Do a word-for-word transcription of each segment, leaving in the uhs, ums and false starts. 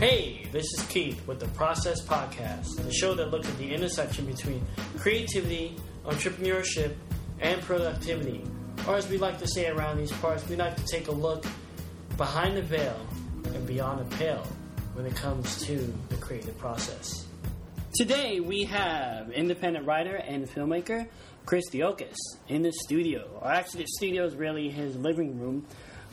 Hey, this is Keith with The Process Podcast, the show that looks at the intersection between creativity, entrepreneurship, and productivity. Or as we like to say around these parts, we like to take a look behind the veil and beyond the pale when it comes to the creative process. Today we have independent writer and filmmaker Chris Theokas in the studio. Or actually, the studio is really his living room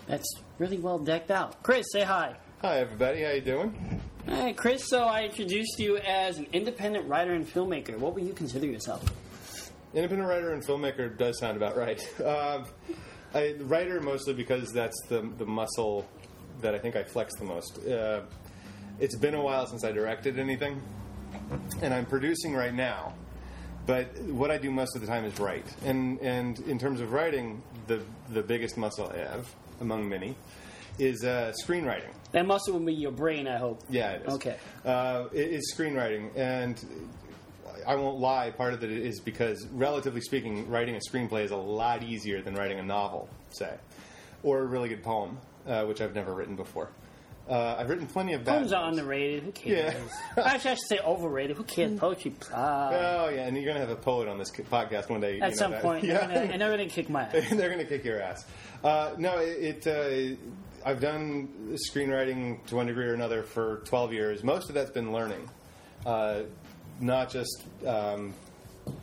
that's really well decked out. Chris, say hi. Hi, everybody. How you doing? Hi, Chris. So I introduced you as an independent writer and filmmaker. What would you consider yourself? Independent writer and filmmaker does sound about right. Uh, I, writer mostly because that's the the muscle that I think I flex the most. Uh, it's been a while since I directed anything, and I'm producing right now. But what I do most of the time is write. And and in terms of writing, the the biggest muscle I have, among many, is uh, screenwriting. That muscle will be your brain, I hope. Yeah, it is. Okay. Uh, it is screenwriting. And I won't lie, part of it is because, relatively speaking, writing a screenplay is a lot easier than writing a novel, say, or a really good poem, uh, which I've never written before. Uh, I've written plenty of bad poems. Poems are underrated. Who cares? Yeah. Actually, I should say overrated. Who cares? Poetry. Uh, oh, yeah, and you're going to have a poet on this podcast one day. At you know some that. point. Yeah. Gonna, and they're going to kick my ass. They're going to kick your ass. Uh, no, it... it uh, I've done screenwriting to one degree or another for twelve years. Most of that's been learning, uh, not just um,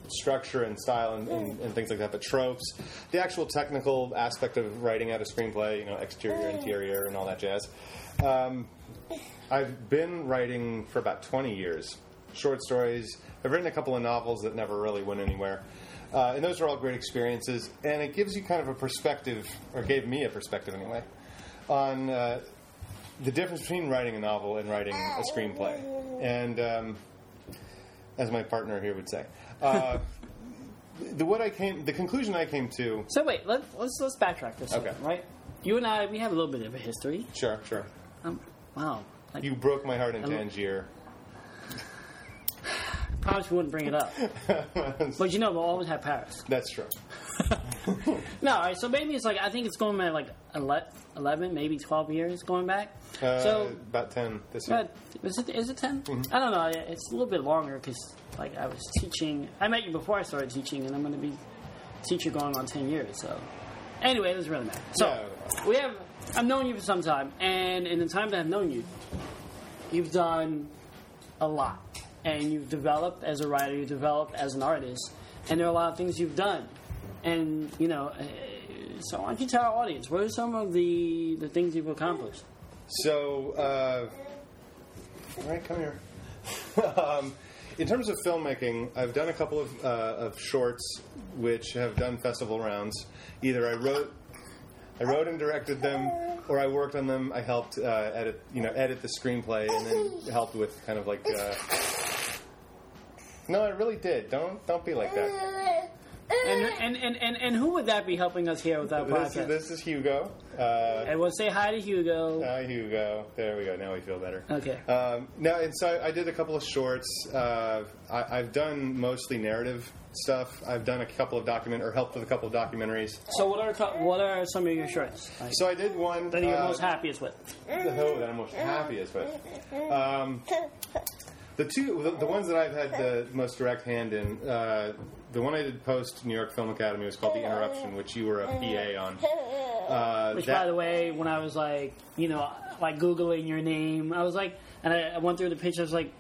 structure and style and, and, and things like that, but tropes, the actual technical aspect of writing out a screenplay, you know, exterior, interior, and all that jazz. Um, I've been writing for about twenty years, short stories. I've written a couple of novels that never really went anywhere. Uh, and those are all great experiences, and it gives you kind of a perspective, or gave me a perspective anyway, on uh, the difference between writing a novel and writing a screenplay. And um, as my partner here would say, uh, the what I came, the conclusion I came to. So wait, let's let's, let's backtrack this. Okay, second, right? You and I, we have a little bit of a history. Sure, sure. Um, wow. Like, you broke my heart in I'm, Tangier. Probably wouldn't bring it up, but you know we'll always have Paris. That's true. No, all right, so maybe it's like, I think it's going back like eleven, maybe twelve years going back. Uh, so about ten this year. Is it, is it ten? Mm-hmm. I don't know. It's a little bit longer because like I was teaching. I met you before I started teaching, and I'm going to be a teacher going on ten years. So anyway, it doesn't really matter. So yeah. we have. I've known you for some time, and in the time that I've known you, you've done a lot, and you've developed as a writer, you've developed as an artist, and there are a lot of things you've done. And, you know, so why don't you tell our audience, what are some of the, the things you've accomplished? So, uh, all right, come here. um, in terms of filmmaking, I've done a couple of, uh, of shorts which have done festival rounds. Either I wrote I wrote and directed them, or I worked on them. I helped uh, edit, you know, edit the screenplay, and then helped with kind of like... Uh... No, I really did. Don't don't be like that. And and, and, and and who would that be helping us here with our this podcast? Is, this is Hugo. Uh, and we'll say hi to Hugo. Hi, Hugo. There we go. Now we feel better. Okay. Um, now, and so I, I did a couple of shorts. Uh, I, I've done mostly narrative stuff. I've done a couple of document or helped with a couple of documentaries. So what are what are some of your shorts? Like, so I did one that you're uh, most happiest with. Oh, that I'm most happiest with. Um, the two the, the ones that I've had the most direct hand in. Uh, The one I did post New York Film Academy was called The Interruption, which you were a P A on. Uh, which, that, by the way, when I was like, you know, like Googling your name, I was like, and I, I went through the picture, I was like,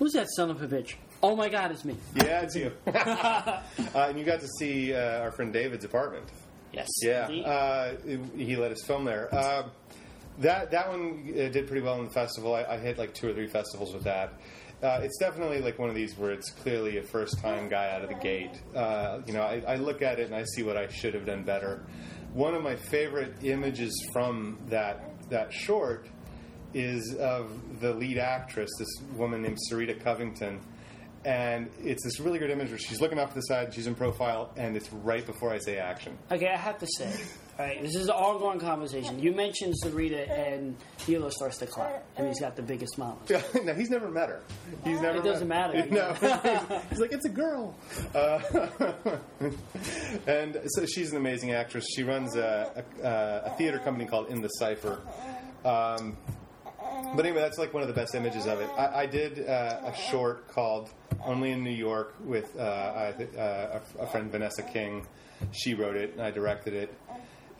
who's that son of a bitch? Oh my God, it's me. Yeah, it's you. uh, and you got to see uh, our friend David's apartment. Yes. Yeah. Uh, he let us film there. Uh, that that one uh, did pretty well in the festival. I, I hit like two or three festivals with that. Uh, it's definitely like one of these where it's clearly a first-time guy out of the gate. Uh, you know, I, I look at it and I see what I should have done better. One of my favorite images from that that short is of the lead actress, this woman named Sarita Covington. And it's this really good image where she's looking off to the side, she's in profile, and it's right before I say action. Okay, I have to say, all right, this is an ongoing conversation. You mentioned Sarita, and Hilo starts to clap, and he's got the biggest smile. No, he's never met her. He's never. It doesn't met her. matter. No, he's like, it's a girl. Uh, and so she's an amazing actress. She runs a, a, a theater company called In the Cipher. Um, But anyway, that's like one of the best images of it. I, I did uh, a short called Only in New York with uh, I th- uh, a, a friend, Vanessa King. She wrote it, and I directed it.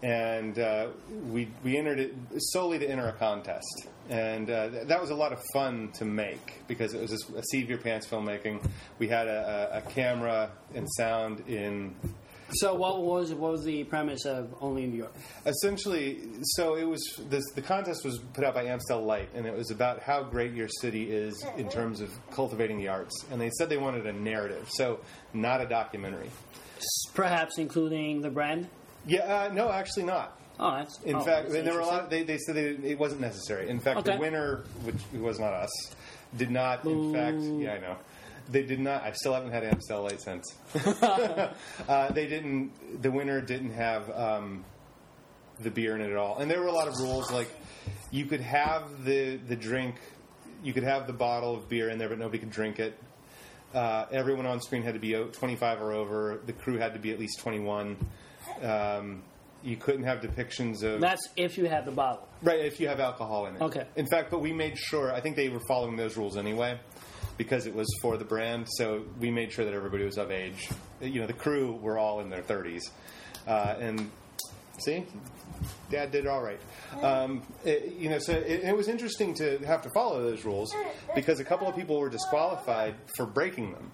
And uh, we we entered it solely to enter a contest. And uh, th- that was a lot of fun to make because it was just a seat-of-your-pants filmmaking. We had a, a, a camera and sound in... So what was what was the premise of Only in New York? Essentially, so it was this, the contest was put out by Amstel Light, and it was about how great your city is in terms of cultivating the arts. And they said they wanted a narrative, so not a documentary. Perhaps including the brand? Yeah, uh, no, actually not. Oh, that's in oh, fact, that's there were a lot. Of, they, they said they, it wasn't necessary. In fact, okay. The winner, which was not us, did not. In Ooh. fact, yeah, I know. They did not. I still haven't had Amstel Light since. uh, they didn't. The winner didn't have um, the beer in it at all. And there were a lot of rules. Like you could have the the drink, you could have the bottle of beer in there, but nobody could drink it. Uh, everyone on screen had to be twenty-five or over. The crew had to be at least twenty-one. Um, you couldn't have depictions of... That's if you have the bottle. Right, if you have alcohol in it. Okay. In fact, but we made sure... I think they were following those rules anyway, because it was for the brand, so we made sure that everybody was of age. You know, the crew were all in their thirties. Uh, and, see? Dad did all right. Um, it, you know, so it, it was interesting to have to follow those rules, because a couple of people were disqualified for breaking them.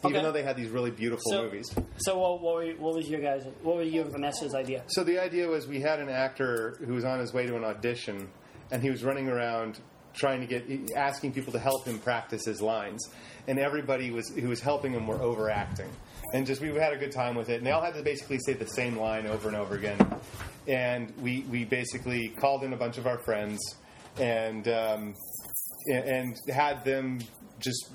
Okay. Even though they had these really beautiful so, movies. So what, what, were you, what was your guys? What was your Vanessa's idea? So the idea was we had an actor who was on his way to an audition, and he was running around trying to get asking people to help him practice his lines, and everybody was who was helping him were overacting, and just we had a good time with it. And they all had to basically say the same line over and over again, and we we basically called in a bunch of our friends, and um, and had them just.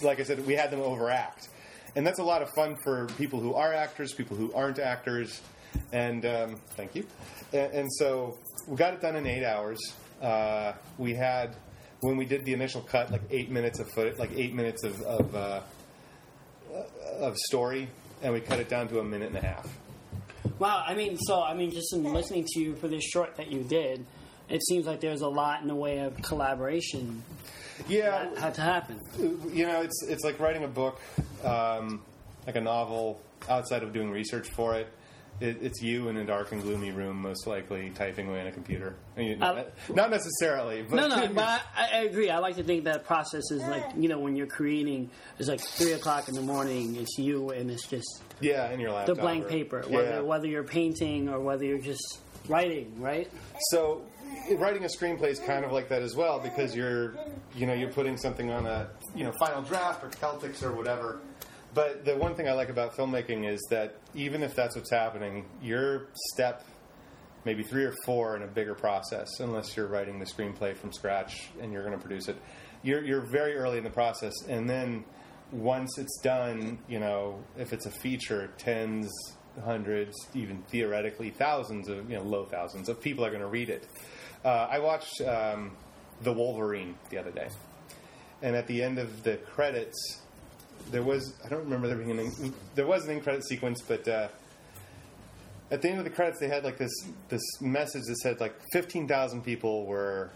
Like I said, we had them overact. And that's a lot of fun for people who are actors, people who aren't actors. And um, thank you. And, and so we got it done in eight hours. Uh, we had, when we did the initial cut, like eight minutes of foot, like eight minutes of of, uh, of story, and we cut it down to a minute and a half. Wow. I mean, so, I mean, just in listening to you for this short that you did, it seems like there's a lot in the way of collaboration. Yeah, had to happen. You know, it's it's like writing a book, um, like a novel. Outside of doing research for it, it it's you in a dark and gloomy room, most likely typing away on a computer. I mean, I, not necessarily, but no, no. But I, I agree. I like to think that process is like, you know, when you're creating, it's like three o'clock in the morning. It's you, and it's just yeah, in your laptop, the blank paper. Or, whether yeah. whether you're painting or whether you're just writing, right? So. Writing a screenplay is kind of like that as well, because you're, you know, you're putting something on a, you know, Final Draft or Celtics or whatever. But the one thing I like about filmmaking is that even if that's what's happening, you're step maybe three or four in a bigger process, unless you're writing the screenplay from scratch and you're going to produce it. You're you're very early in the process, and then once it's done, you know, if it's a feature, tens, hundreds, even theoretically thousands of, you know, low thousands of people are going to read it. Uh, I watched um, The Wolverine the other day, and at the end of the credits, there was—I don't remember there being an, there was an in-credit sequence, but uh, at the end of the credits, they had like this this message that said like fifteen thousand people were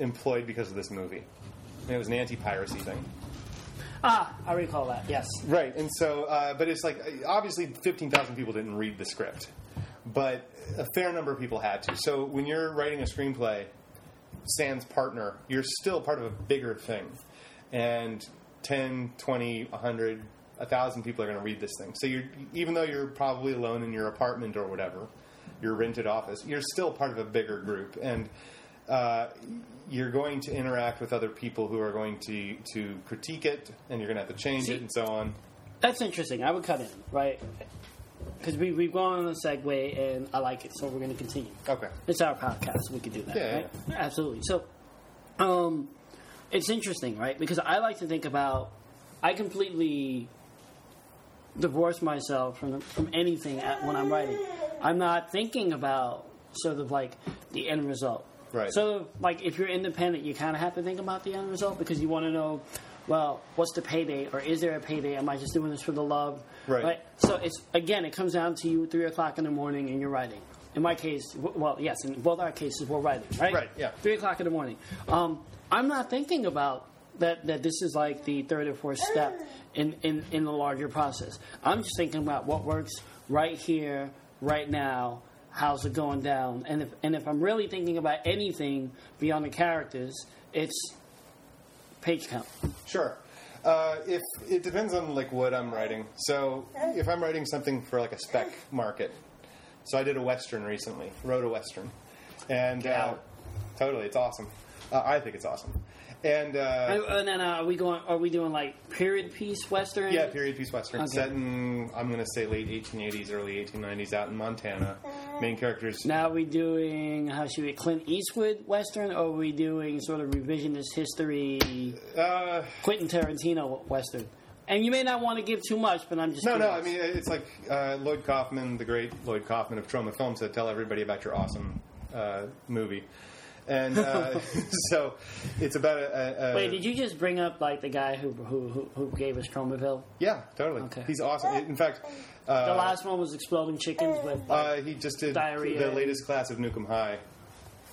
employed because of this movie, and it was an anti-piracy thing. Ah, I recall that. Yes. Right, and so, uh, but it's like obviously fifteen thousand people didn't read the script. But a fair number of people had to. So when you're writing a screenplay, sans partner, you're still part of a bigger thing. And ten, twenty, one hundred, one thousand people are going to read this thing. So you're, even though you're probably alone in your apartment or whatever, your rented office, you're still part of a bigger group. And uh, you're going to interact with other people who are going to, to critique it, and you're going to have to change See, it and so on. That's interesting. I would cut in, right? Because we, we've gone on a segue, and I like it, so we're going to continue. Okay. It's our podcast, so we can do that, yeah, right? Yeah. Absolutely. So, um, it's interesting, right? Because I like to think about... I completely divorce myself from from anything at, when I'm writing. I'm not thinking about sort of, like, the end result. Right. So, like, if you're independent, you kind of have to think about the end result, because you want to know... Well, what's the payday, or is there a payday? Am I just doing this for the love? Right. Right? So it's again, it comes down to you, three o'clock in the morning, and you're writing. In my case, well, yes, in both our cases, we're writing, right? Right, yeah. Three o'clock in the morning. Um, I'm not thinking about that, that this is like the third or fourth step in, in, in the larger process. I'm just thinking about what works right here, right now, how's it going down. And if and if I'm really thinking about anything beyond the characters, it's page count. Sure. Uh, if it depends on like what I'm writing. So if I'm writing something for like a spec market, so I did a Western recently, wrote a Western, and uh, totally, it's awesome. Uh, I think it's awesome. And uh, and then uh, are we going? Are we doing like period piece Western? Yeah, period piece Western, okay. Set in I'm going to say late eighteen eighties, early eighteen nineties, out in Montana. Main characters. Now are we doing how should we Clint Eastwood Western, or are we doing sort of revisionist history uh, Quentin Tarantino Western? And you may not want to give too much, but I'm just no, curious. no. I mean, it's like uh, Lloyd Kaufman, the great Lloyd Kaufman of Troma Films, said, "Tell everybody about your awesome uh, movie." And uh, so it's about a, a... Wait, did you just bring up, like, the guy who who who gave us Tromaville? Yeah, totally. Okay. He's awesome. In fact... Uh, the last one was Exploding Chickens with, like, uh, he just did diarrhea the latest class of Nukem High.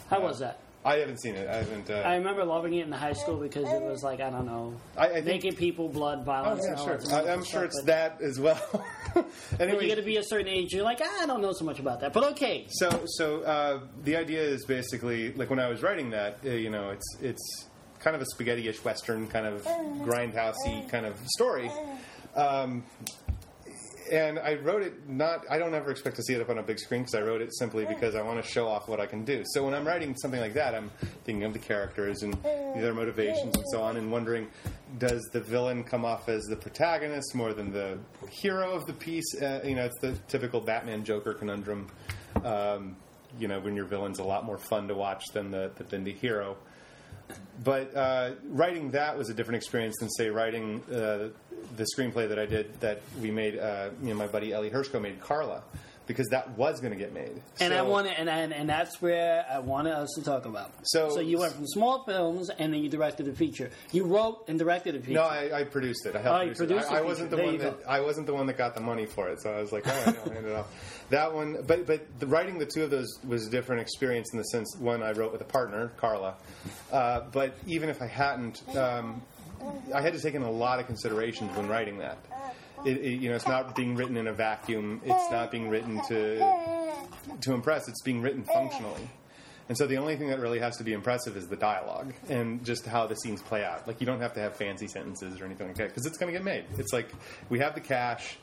How uh, was that? I haven't seen it. I haven't... Uh, I remember loving it in high school because it was, like, I don't know, I, I think, naked people, blood, violence. Oh, yeah, sure. I, I'm sure it's that as well. Anyway, when you get to be a certain age, you're like, ah, I don't know so much about that, but okay. So, so uh, the idea is basically like when I was writing that, uh, you know, it's it's kind of a spaghetti-ish Western kind of grindhousey kind of story, um, and I wrote it not. I don't ever expect to see it up on a big screen because I wrote it simply because I want to show off what I can do. So when I'm writing something like that, I'm thinking of the characters and their motivations and so on, and wondering. Does the villain come off as the protagonist more than the hero of the piece? Uh, you know, it's the typical Batman-Joker conundrum. Um, you know, when your villain's a lot more fun to watch than the than the hero. But uh, writing that was a different experience than, say, writing uh, the screenplay that I did that we made. Uh, you know, my buddy Ely Hershko made Carla because that was going to get made. And so, I want and I, and that's where I wanted us to talk about. So, so you went from small films and then you directed a feature. You wrote and directed a feature. No, I, I produced it. I helped oh, produce produced it. I, I wasn't the there one that go. I wasn't the one that got the money for it. So I was like, all right, I'll hand it off. That one, but but the, writing the two of those was a different experience in the sense one I wrote with a partner, Carla. Uh, but even if I hadn't, um, I had to take in a lot of considerations when writing that. It, it, you know, it's not being written in a vacuum. It's not being written to to impress. It's being written functionally. And so the only thing that really has to be impressive is the dialogue and just how the scenes play out. Like, you don't have to have fancy sentences or anything like that because it's going to get made. It's like, we have the cash.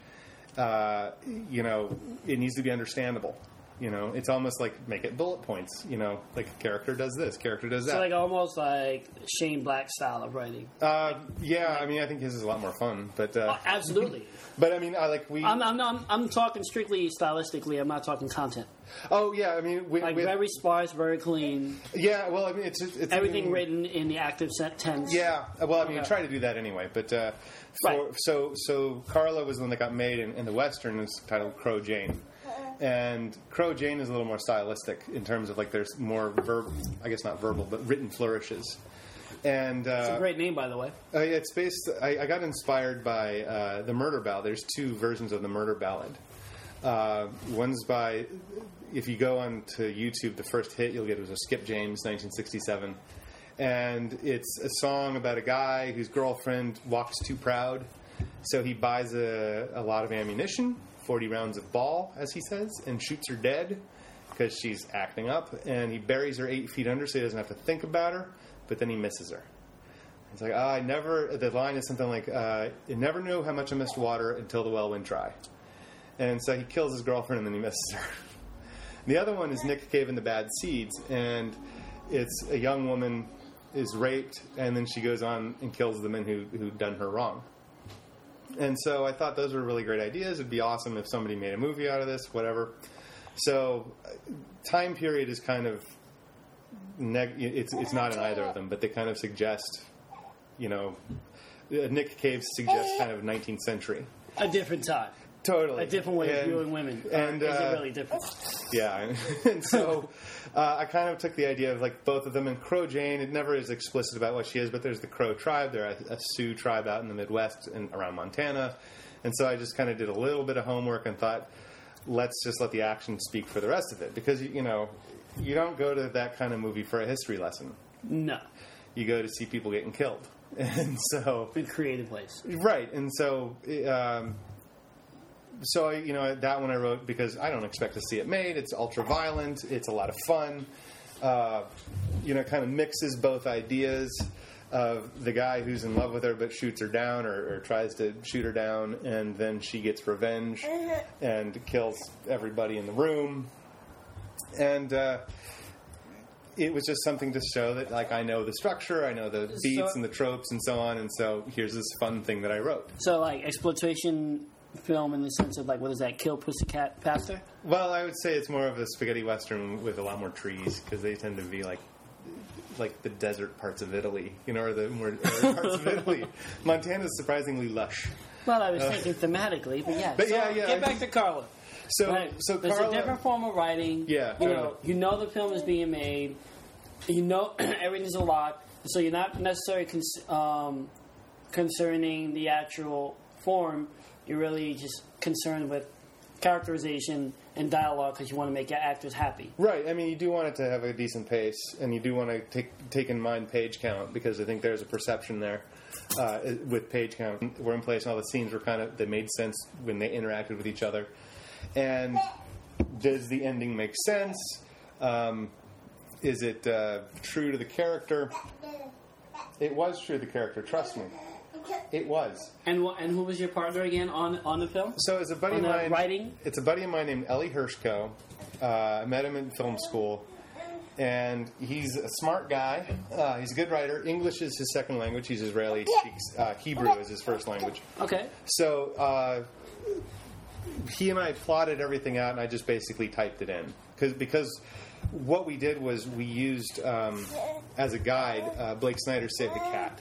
Uh, you know, it needs to be understandable. You know, it's almost like make it bullet points. You know, like character does this, character does that. So like almost like Shane Black style of writing. Uh, like, yeah, like, I mean, I think his is a lot more fun, but uh, oh, absolutely. But I mean, I like we. I'm, I'm, no, I'm I'm talking strictly stylistically. I'm not talking content. Oh yeah, I mean, we, like we, very sparse, very clean. Yeah, well, I mean, it's, it's everything I mean, written in the active tense. Yeah, well, I mean, okay. I try to do that anyway. But uh, for, right. so so Carla was the one that got made, and, and the Western is titled Crow Jane. And Crow Jane is a little more stylistic in terms of, like, there's more verbal, I guess not verbal, but written flourishes. And uh, it's a great name, by the way. Uh, it's based, I, I got inspired by uh, the Murder Ballad. There's two versions of the Murder Ballad. Uh, one's by, if you go on to YouTube, the first hit you'll get was a Skip James, nineteen sixty-seven. And it's a song about a guy whose girlfriend walks too proud. So he buys a, a lot of ammunition. forty rounds of ball, as he says, and shoots her dead because she's acting up. And he buries her eight feet under so he doesn't have to think about her, but then he misses her. It's like, ah, I never, the line is something like, uh, you never knew how much I missed water until the well went dry. And so he kills his girlfriend and then he misses her. The other one is Nick Cave and the Bad Seeds, and it's a young woman is raped, and then she goes on and kills the men who who've done her wrong. And so I thought those were really great ideas. It'd be awesome if somebody made a movie out of this, whatever. So time period is kind of neg- it's it's not in either of them, but they kind of suggest, you know, Nick Cave suggests kind of nineteenth century, a different time, totally a different way and, of viewing women, and uh, is it really different? Yeah, and so uh, I kind of took the idea of like both of them. And Crow Jane, it never is explicit about what she is, but there's the Crow tribe. They're a, a Sioux tribe out in the Midwest and around Montana. And so I just kind of did a little bit of homework and thought, let's just let the action speak for the rest of it. Because, you know, you don't go to that kind of movie for a history lesson. No. You go to see people getting killed. And so... It's a creative place. Right. And so... Um, So, you know, that one I wrote because I don't expect to see it made. It's ultra-violent. It's a lot of fun. Uh, you know, it kind of mixes both ideas of the guy who's in love with her but shoots her down or, or tries to shoot her down, and then she gets revenge and kills everybody in the room. And uh, it was just something to show that, like, I know the structure, I know the beats so, and the tropes and so on, and so here's this fun thing that I wrote. So, like, exploitation... film in the sense of, like, what is that, Kill Pussycat Pastor? Well, I would say it's more of a spaghetti western with a lot more trees, because they tend to be like like the desert parts of Italy, you know, or the more arid parts of Italy. Montana's surprisingly lush. Well, I was uh, thinking thematically, but yeah. But so, yeah, yeah. Get back to Carla. So, right. so There's Carla, a different form of writing. Yeah. You know, you know the film is being made. You know everything's a lot. So you're not necessarily cons- um, concerning the actual form. You're really just concerned with characterization and dialogue because you want to make your actors happy. Right. I mean, you do want it to have a decent pace, and you do want to take take in mind page count, because I think there's a perception there uh, with page count. We're in place, and all the scenes were kind of, they made sense when they interacted with each other. And does the ending make sense? Um, is it uh, true to the character? It was true to the character, trust me. It was. And wh- and who was your partner again on, on the film? So it's a buddy on of mine. Writing? It's a buddy of mine named Ely Hershko. Uh, I met him in film school, and he's a smart guy. Uh, he's a good writer. English is his second language. He's Israeli. Speaks uh, Hebrew as his first language. Okay. So uh, he and I plotted everything out, and I just basically typed it in because because. What we did was we used um, as a guide uh, Blake Snyder's Save the Cat.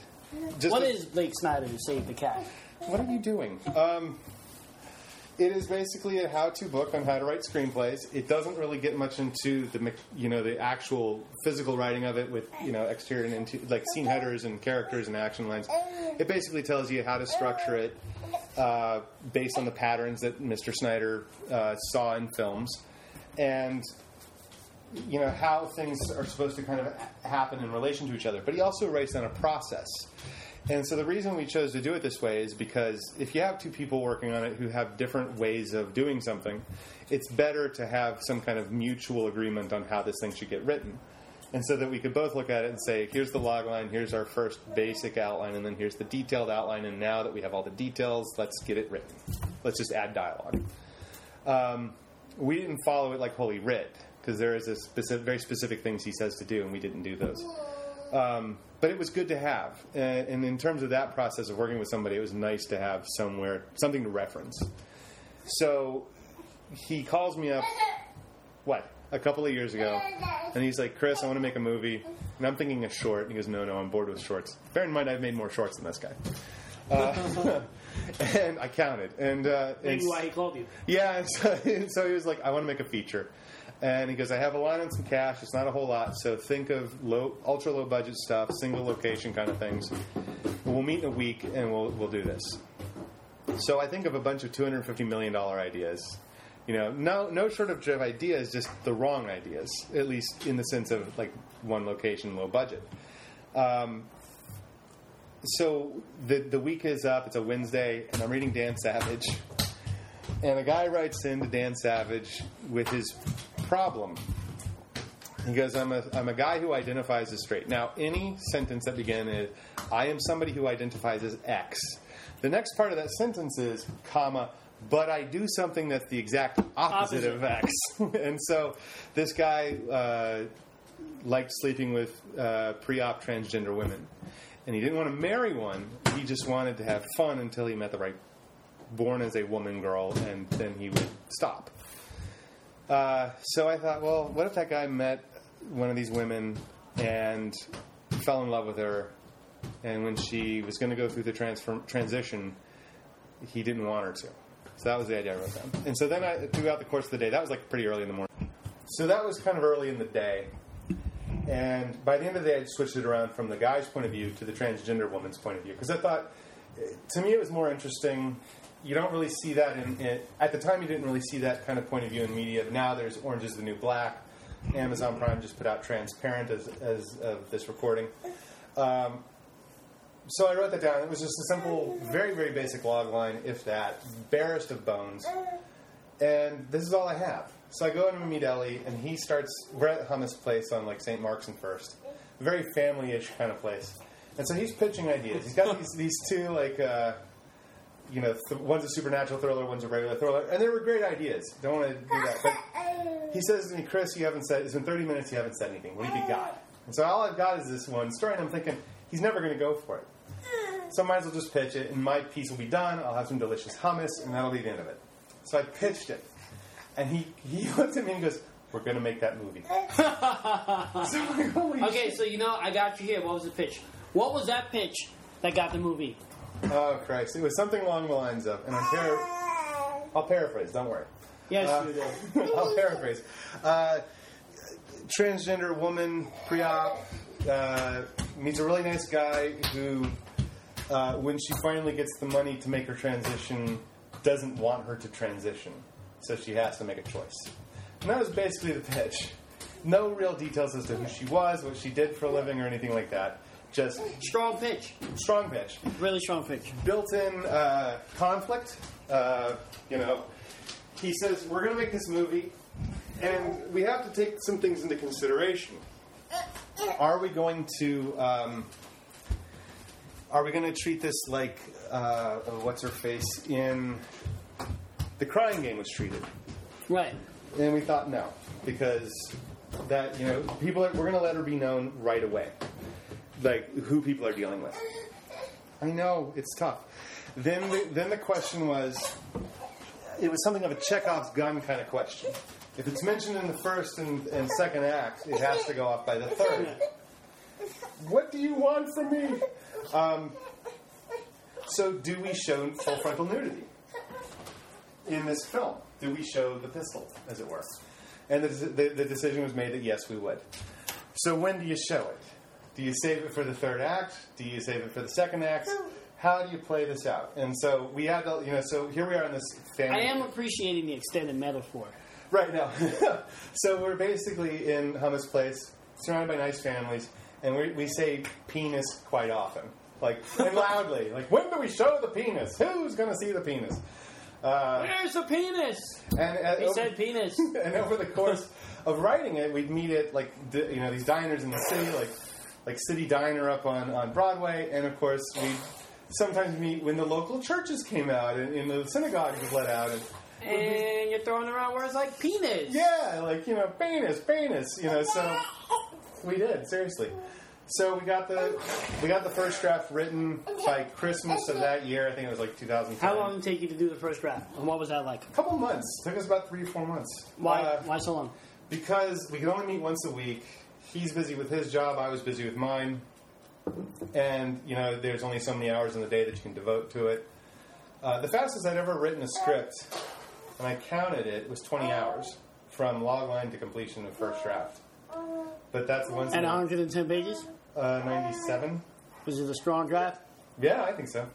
Just what the, is Blake Snyder's Save the Cat? What are you doing? Um, it is basically a how-to book on how to write screenplays. It doesn't really get much into the you know the actual physical writing of it with you know exterior and interior, like scene headers and characters and action lines. It basically tells you how to structure it uh, based on the patterns that Mister Snyder uh, saw in films, and you know, how things are supposed to kind of happen in relation to each other. But he also writes down a process. And so the reason we chose to do it this way is because if you have two people working on it who have different ways of doing something, it's better to have some kind of mutual agreement on how this thing should get written. And so that we could both look at it and say, here's the log line, here's our first basic outline, and then here's the detailed outline, and now that we have all the details, let's get it written. Let's just add dialogue. Um, we didn't follow it like Holy Writ, because there is a specific, very specific things he says to do, and we didn't do those. Um, but it was good to have. And, and in terms of that process of working with somebody, it was nice to have somewhere something to reference. So he calls me up, what, a couple of years ago, and he's like, Chris, I want to make a movie. And I'm thinking a short. And he goes, no, no, I'm bored with shorts. Bear in mind, I've made more shorts than this guy. Uh, and I counted. And, uh, Maybe and, why he called you. Yeah, and so, and so he was like, I want to make a feature. And he goes, I have a line on some cash. It's not a whole lot. So think of low, ultra low budget stuff, single location kind of things. We'll meet in a week and we'll we'll do this. So I think of a bunch of two hundred fifty million dollars ideas. You know, no no shortage of ideas, just the wrong ideas, at least in the sense of like one location, low budget. Um, so the the week is up. It's a Wednesday, and I'm reading Dan Savage, and a guy writes in to Dan Savage with his problem. He goes, I'm a I'm a guy who identifies as straight. Now, any sentence that begins is, I am somebody who identifies as X. The next part of that sentence is, comma, but I do something that's the exact opposite, opposite. of X. And so this guy uh, liked sleeping with uh, pre-op transgender women. And he didn't want to marry one. He just wanted to have fun until he met the right, born as a woman girl, and then he would stop. Uh, so I thought, well, what if that guy met one of these women and fell in love with her, and when she was going to go through the transform- transition, he didn't want her to. So that was the idea I wrote down. And so then I, throughout the course of the day, that was like pretty early in the morning. So that was kind of early in the day. And by the end of the day, I switched it around from the guy's point of view to the transgender woman's point of view. Because I thought, to me, it was more interesting you don't really see that in, in at the time you didn't really see that kind of point of view in media. Now there's Orange is the New Black. Amazon Prime just put out Transparent as, as of this recording. Um, so I wrote that down. It was just a simple, very, very basic log line, if that, barest of bones. And this is all I have. So I go in and meet Ely, and he starts, we're at Hummus Place on, like, Saint Mark's and First. A very family-ish kind of place. And so he's pitching ideas. He's got these, these two, like, uh, you know, th- one's a supernatural thriller, one's a regular thriller. And they were great ideas. Don't want to do that. But he says to me, Chris, you haven't said, it's been thirty minutes, you haven't said anything. What have you got? And so all I've got is this one story, and I'm thinking, he's never going to go for it. So I might as well just pitch it, and my piece will be done. I'll have some delicious hummus, and that'll be the end of it. So I pitched it. And he, he looked at me and goes, we're going to make that movie. So I'm like, holy shit. Okay, so you know, I got you here. What was the pitch? What was that pitch that got the movie? Oh, Christ. It was something along the lines of, and I'm par- I'll paraphrase, don't worry. Yes, uh, you did. I'll paraphrase. Uh, transgender woman, pre-op, uh, meets a really nice guy who, uh, when she finally gets the money to make her transition, doesn't want her to transition. So she has to make a choice. And that was basically the pitch. No real details as to who she was, what she did for a living, or anything like that. Just... Strong pitch. Strong pitch. Really strong pitch. Built-in uh, conflict. Uh, you know, he says, we're going to make this movie, and we have to take some things into consideration. Are we going to... Um, are we going to treat this like... Uh, what's-her-face in... The Crying Game was treated. Right. And we thought, no, because that, you know, people are, we're going to let her be known right away. Like, who people are dealing with. I know, it's tough. Then the, then the question was, it was something of a Chekhov's gun kind of question. If it's mentioned in the first and, and second act, it has to go off by the third. What do you want from me? Um, so do we show full frontal nudity? In this film, do we show the pistol, as it were? And the, the, the decision was made that yes, we would. So when do you show it? Do you save it for the third act? Do you save it for the second act? How do you play this out? And so we had the, you know, so here we are in this family. I am appreciating the extended metaphor. Right now. So we're basically in Hummus Place, surrounded by nice families, and we, we say penis quite often. Like, and loudly. Like, when do we show the penis? Who's going to see the penis? Uh, Where's the penis? And uh, he over, said penis. And over the course of writing it, we'd meet at, like, di- you know, these diners in the city, like like City Diner up on, on Broadway. And, of course, we'd sometimes meet when the local churches came out and, and the synagogue was let out. And, and be, you're throwing around words like penis. Yeah, like, you know, penis, penis, you know. So we did, seriously. So we got the we got the first draft written by Christmas of that year. I think it was like two thousand ten. How long did it take you to do the first draft? And what was that like? A couple months. It took us about three or four months. Why? Uh, Why so long? Because we could only meet once a week. He's busy with his job. I was busy with mine. And, you know, there's only so many hours in the day that you can devote to it. Uh, the fastest I'd ever written a script, and I counted it, was twenty hours from log line to completion of first draft. But that's the one. And one hundred ten pages? Uh, ninety-seven. Was it a strong draft? Yeah, I think so.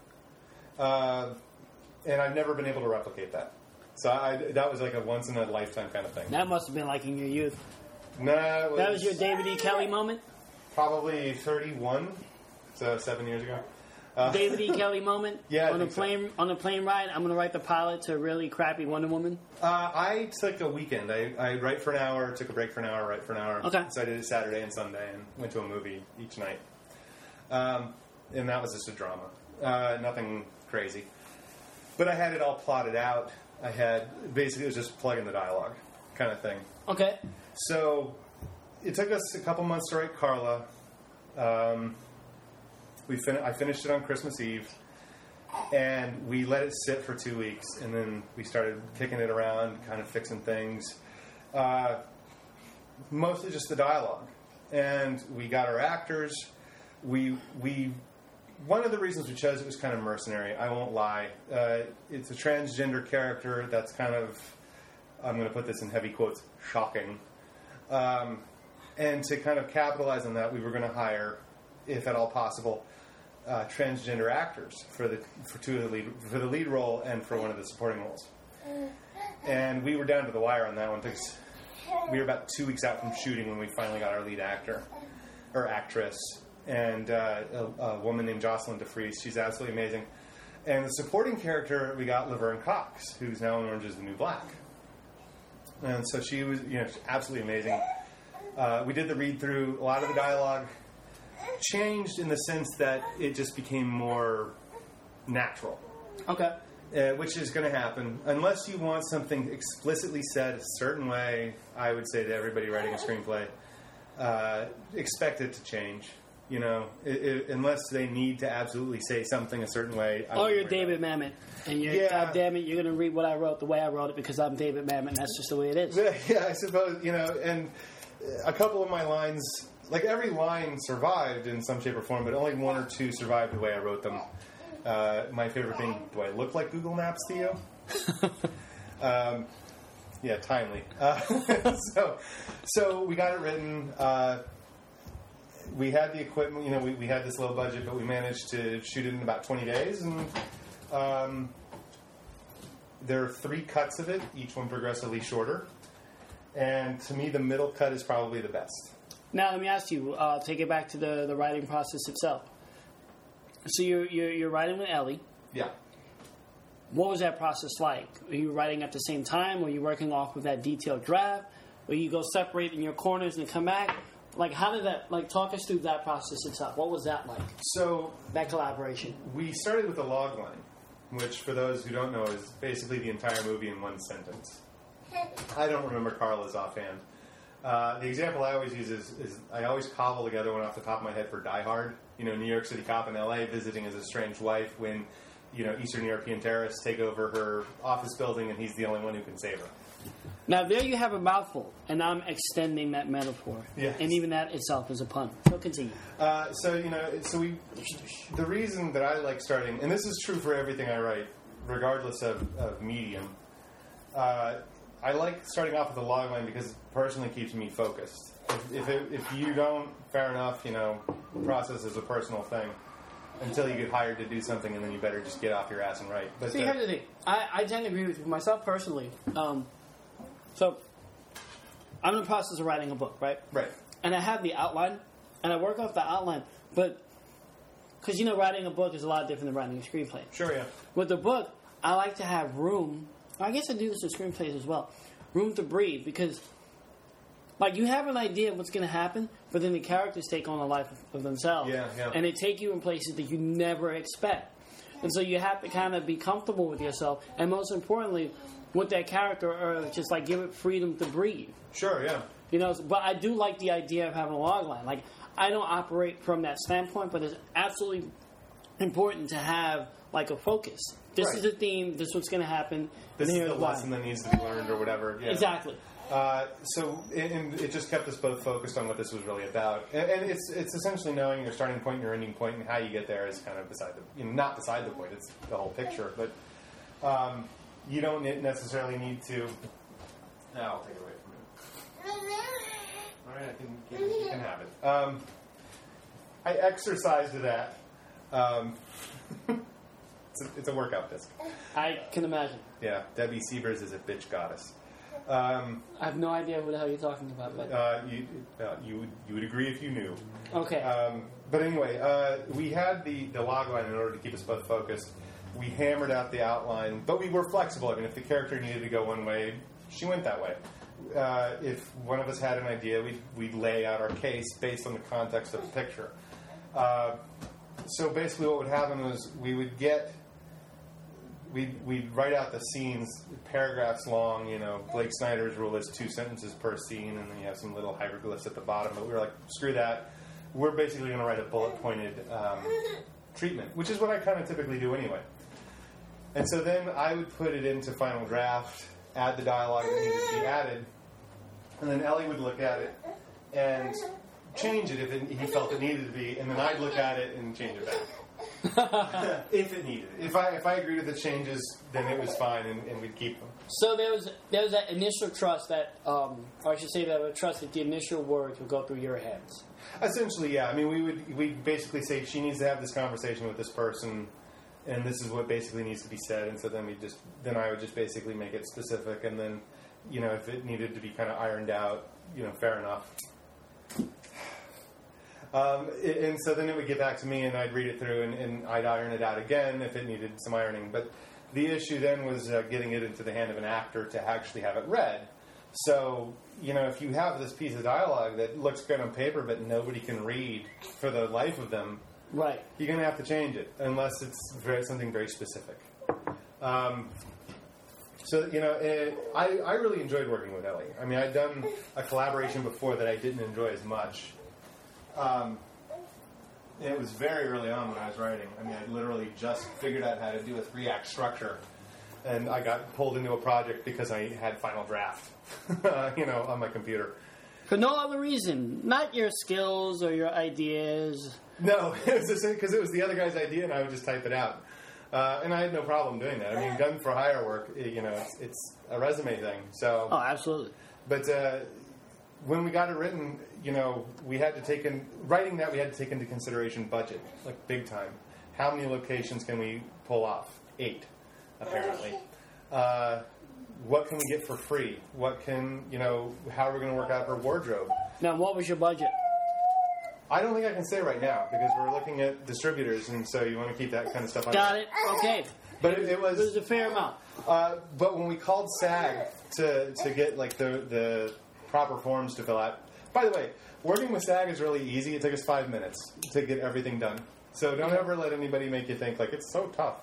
Uh, and I've never been able to replicate that. So I, that was like a once-in-a-lifetime kind of thing. That must have been like in your youth. No, nah, that was your David E. Kelly moment? Probably thirty-one, so seven years ago. Uh, David E. Kelly moment? Yeah, on a plane so. On a plane ride, I'm going to write the pilot to a really crappy Wonder Woman? Uh, I took a weekend. I, I write for an hour, took a break for an hour, write for an hour. Okay. So I did it Saturday and Sunday and went to a movie each night. Um, and that was just a drama. Uh, nothing crazy. But I had it all plotted out. I had, basically, it was just plug in the dialogue kind of thing. Okay. So it took us a couple months to write Carla. Um... We fin- I finished it on Christmas Eve, and we let it sit for two weeks, and then we started kicking it around, kind of fixing things. Uh, mostly just the dialogue. And we got our actors. We we one of the reasons we chose it was kind of mercenary, I won't lie. Uh, it's a transgender character that's kind of, I'm going to put this in heavy quotes, shocking. Um, and to kind of capitalize on that, we were going to hire, if at all possible, uh, transgender actors for the for two of the lead for the lead role and for one of the supporting roles. And we were down to the wire on that one because we were about two weeks out from shooting when we finally got our lead actor or actress, and uh, a, a woman named Jocelyn DeFreeze. She's absolutely amazing. And the supporting character, we got Laverne Cox, who's now in Orange is the New Black. And so she was, you know, absolutely amazing. Uh, we did the read-through. A lot of the dialogue changed in the sense that it just became more natural. Okay. Uh, which is going to happen. Unless you want something explicitly said a certain way, I would say to everybody writing a screenplay, uh, expect it to change. You know, it, it, unless they need to absolutely say something a certain way. I oh, you're David Mamet. And you're, yeah. God damn it, you're going to read what I wrote the way I wrote it because I'm David Mamet, and that's just the way it is. Yeah, yeah, I suppose, you know, and a couple of my lines, like every line survived in some shape or form, but only one or two survived the way I wrote them. Uh, my favorite being, do I look like Google Maps, Theo? um, yeah, timely. Uh, so, so we got it written. Uh, We had the equipment, you know, we, we had this low budget, but we managed to shoot it in about twenty days. And um, there are three cuts of it, each one progressively shorter. And to me, the middle cut is probably the best. Now, let me ask you, uh, take it back to the, the writing process itself. So you're, you're, you're writing with Ely. Yeah. What was that process like? Were you writing at the same time? Were you working off of that detailed draft? Were you go separate in your corners and come back? Like, how did that, like, talk us through that process itself. What was that like? So, that collaboration. We started with a log line, which, for those who don't know, is basically the entire movie in one sentence. I don't remember Carla's offhand. Uh, the example I always use is, is I always cobble together one off the top of my head for Die Hard. You know, New York City cop in L A visiting his estranged wife when, you know, Eastern European terrorists take over her office building and he's the only one who can save her. Now, there you have a mouthful, and I'm extending that metaphor. Yes. And even that itself is a pun. So continue. Uh, so, you know, so we, the reason that I like starting, and this is true for everything I write, regardless of, of medium, uh, I like starting off with a log line because it personally keeps me focused. If if, it, if you don't, fair enough, you know, the process is a personal thing. Until you get hired to do something, and then you better just get off your ass and write. But See, the, here's the thing. I, I tend to agree with you. Myself, personally, um... So, I'm in the process of writing a book, right? Right. And I have the outline, and I work off the outline, but, because, you know, writing a book is a lot different than writing a screenplay. Sure, yeah. With the book, I like to have room, I guess I do this in screenplays as well, room to breathe, because, like, you have an idea of what's going to happen, but then the characters take on a life of, of themselves. Yeah, yeah. And they take you in places that you never expect. And so you have to kind of be comfortable with yourself, and most importantly, with that character, or just like give it freedom to breathe. Sure, yeah. You know, but I do like the idea of having a log line. Like, I don't operate from that standpoint, but it's absolutely important to have like a focus. This right. is the theme. This is what's going to happen. This is the lesson that needs to be learned, or whatever. Yeah. Exactly. Uh, so, it, and it just kept us both focused on what this was really about. And, and it's it's essentially knowing your starting point, and your ending point, and how you get there is kind of beside the you know, not beside the point. It's the whole picture, but. Um, You don't necessarily need to... No, I'll take it away from you. All right, I can, can, you can have it. Um, I exercise to that. Um, it's, a, it's a workout disc. I can imagine. Yeah, Debbie Sievers is a bitch goddess. Um, I have no idea who the hell you're talking about. But uh, you, uh, you, would, you would agree if you knew. Okay. Um, but anyway, uh, we had the, the log line in order to keep us both focused. We hammered out the outline, but we were flexible. I mean, if the character needed to go one way, she went that way. Uh, if one of us had an idea, we'd, we'd lay out our case based on the context of the picture. Uh, so basically what would happen was we would get... We'd, we'd write out the scenes, paragraphs long, you know, Blake Snyder's rule is two sentences per scene, and then you have some little hieroglyphs at the bottom, but we were like, screw that. We're basically going to write a bullet-pointed um, treatment, which is what I kind of typically do anyway. And so then I would put it into Final Draft, add the dialogue that needed to be added, and then Ely would look at it and change it if it, he felt it needed to be, and then I'd look at it and change it back. If it needed. If I if I agreed with the changes, then it was fine, and, and we'd keep them. So there was there was that initial trust that, um, or I should say, that I would trust that the initial words would go through your heads. Essentially, yeah. I mean, we would we basically say she needs to have this conversation with this person, and this is what basically needs to be said. And so then we just then I would just basically make it specific, and then you know if it needed to be kind of ironed out, you know, fair enough. Um, and so then it would get back to me, and I'd read it through, and, and I'd iron it out again if it needed some ironing. But the issue then was uh, getting it into the hand of an actor to actually have it read. So, you know, if you have this piece of dialogue that looks good on paper but nobody can read for the life of them, right, you're going to have to change it, unless it's very, something very specific. Um, so, you know, it, I, I really enjoyed working with Ely. I mean, I'd done a collaboration before that I didn't enjoy as much. Um, it was very early on when I was writing. I mean, I literally just figured out how to do a three-act structure, and I got pulled into a project because I had Final Draft, you know, on my computer. For no other reason, not your skills or your ideas. No, it was just because it was the other guy's idea, and I would just type it out, uh, and I had no problem doing that. I mean, done for hire work, you know, it's, it's a resume thing. So, oh, absolutely. But uh, when we got it written, you know, we had to take in writing that we had to take into consideration budget, like big time. How many locations can we pull off? Eight, apparently. Uh, what can we get for free? What can you know? How are we going to work out our wardrobe? Now, what was your budget? I don't think I can say right now because we're looking at distributors, and so you want to keep that kind of stuff. Got on it. Your... Okay. But it, it was. It was a fair amount. Uh, but when we called SAG to to get like the the proper forms to fill out. By the way, working with SAG is really easy. It took us five minutes to get everything done. So don't ever let anybody make you think, like, it's so tough.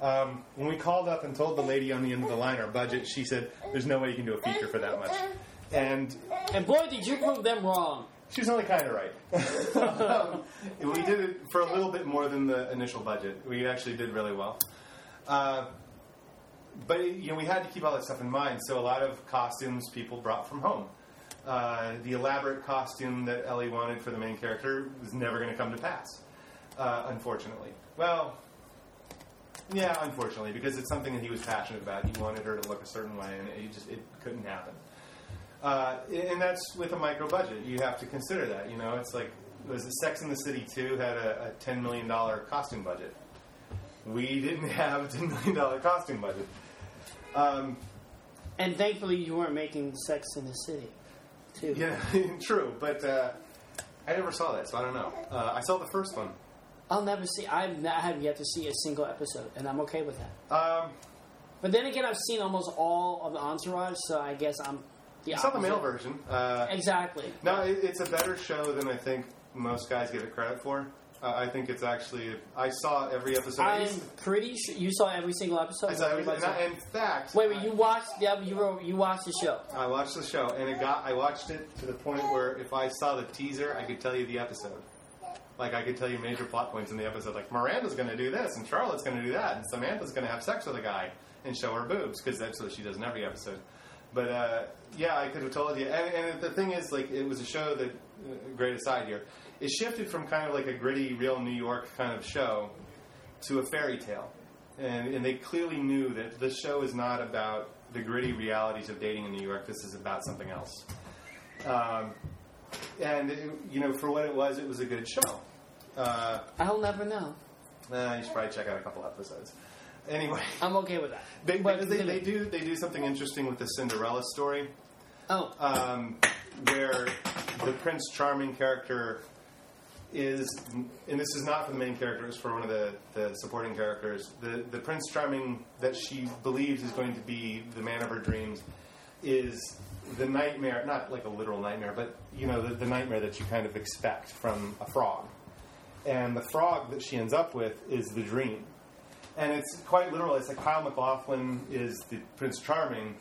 Um, when we called up and told the lady on the end of the line our budget, she said, there's no way you can do a feature for that much. And and boy, did you prove them wrong. She was only kind of right. um, we did it for a little bit more than the initial budget. We actually did really well. Uh, but, you know, we had to keep all that stuff in mind. So a lot of costumes people brought from home. Uh, the elaborate costume that Ely wanted for the main character was never going to come to pass, uh, unfortunately. Well, yeah, unfortunately, because it's something that he was passionate about. He wanted her to look a certain way, and it just it couldn't happen. Uh, and that's with a micro budget. You have to consider that. You know, it's like was it Sex and the City two had a, a ten million dollars costume budget. We didn't have a ten million dollars costume budget. Um, and thankfully, you weren't making Sex and the City. Too. Yeah, true, but uh, I never saw that, so I don't know. Uh, I saw the first one. I'll never see. I've not, I have yet to see a single episode, and I'm okay with that. Um, but then again, I've seen almost all of the Entourage, so I guess I'm the you opposite. Saw the male version. Uh, exactly. No, it, it's a better show than I think most guys give it credit for. Uh, I think it's actually... I saw every episode. I'm pretty sure... You saw every single episode? I saw every single episode. In fact... Wait, wait, I, you watched the, you, were, you watched the show. I watched the show, and it got. I watched it to the point where if I saw the teaser, I could tell you the episode. Like, I could tell you major plot points in the episode. Like, Miranda's going to do this, and Charlotte's going to do that, and Samantha's going to have sex with a guy and show her boobs, because that's what she does in every episode. But, uh, yeah, I could have told you. And, and the thing is, like, it was a show that... Great aside here... It shifted from kind of like a gritty, real New York kind of show to a fairy tale. And, and they clearly knew that this show is not about the gritty realities of dating in New York. This is about something else. Um, and, it, you know, for what it was, it was a good show. Uh, I'll never know. Uh, you should probably check out a couple episodes. Anyway. I'm okay with that. They, because they, they, do, they do something interesting with the Cinderella story. Oh. Um, where the Prince Charming character... is, and this is not for the main character, it's for one of the, the supporting characters, the, the Prince Charming that she believes is going to be the man of her dreams is the nightmare, not like a literal nightmare, but, you know, the, the nightmare that you kind of expect from a frog. And the frog that she ends up with is the dream. And it's quite literal. It's like Kyle MacLachlan is the Prince Charming,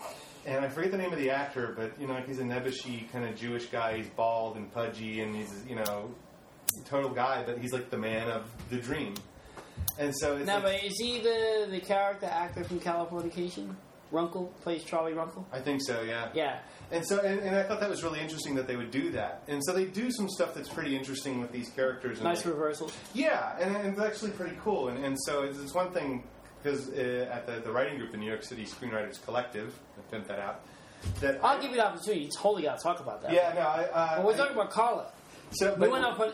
and I forget the name of the actor, but, you know, like he's a nebbishy kind of Jewish guy. He's bald and pudgy, and he's, you know... total guy, but he's like the man of the dream. And so it's now, like, but is he the, the character actor from Californication? Runkle plays Charlie Runkle? I think so, yeah. Yeah. And so, and, and I thought that was really interesting that they would do that. And so they do some stuff that's pretty interesting with these characters. And nice they, reversals. Yeah, and, and it's actually pretty cool. And, and so it's, it's one thing, because uh, at the, the writing group, the New York City Screenwriters Collective, I pimped that out. That I'll I, give you the opportunity. You totally got to talk about that. Yeah, no, I... Uh, well, we're I, talking about Carla. So, we went off on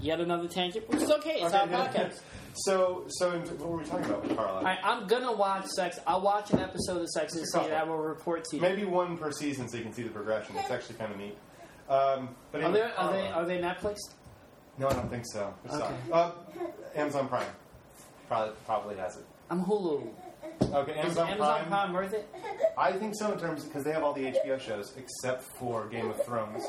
yet another tangent, which is okay. It's okay, our yeah. podcast. So, so what were we talking about with Carla? All right, I'm going to watch Sex. I'll watch an episode of Sex and the City, and I will report to you. Maybe one per season so you can see the progression. It's actually kind of neat. Um, but are, there, are, they, are they Netflix? No, I don't think so. Okay. Uh, Amazon Prime probably, probably has it. I'm Hulu. Okay, Amazon, is Amazon Prime, Prime worth it? I think so in terms because they have all the H B O shows except for Game of Thrones.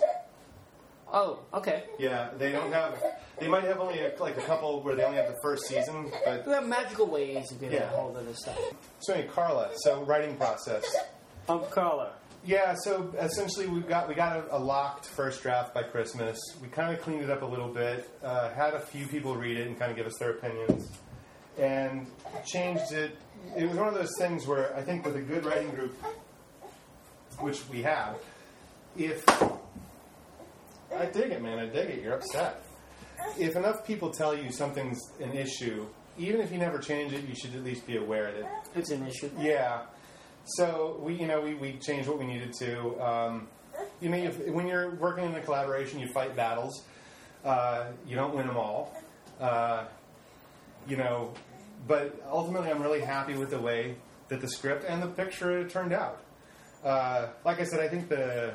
Oh, okay. Yeah, they don't have. They might have only a, like a couple where they only have the first season. But they have magical ways of getting yeah. a hold of this stuff. So, anyway, Carla. So, writing process. Of Carla. Yeah. So, essentially, we got we got a, a locked first draft by Christmas. We kind of cleaned it up a little bit. Uh, had a few people read it and kind of give us their opinions, and changed it. It was one of those things where I think with a good writing group, which we have, if I dig it, man. I dig it. You're upset. If enough people tell you something's an issue, even if you never change it, you should at least be aware that it's an issue. Yeah. So we, you know, we, we changed what we needed to. Um, you mean if, when you're working in a collaboration, you fight battles. Uh, you don't win them all. Uh, you know, but ultimately, I'm really happy with the way that the script and the picture turned out. Uh, like I said, I think the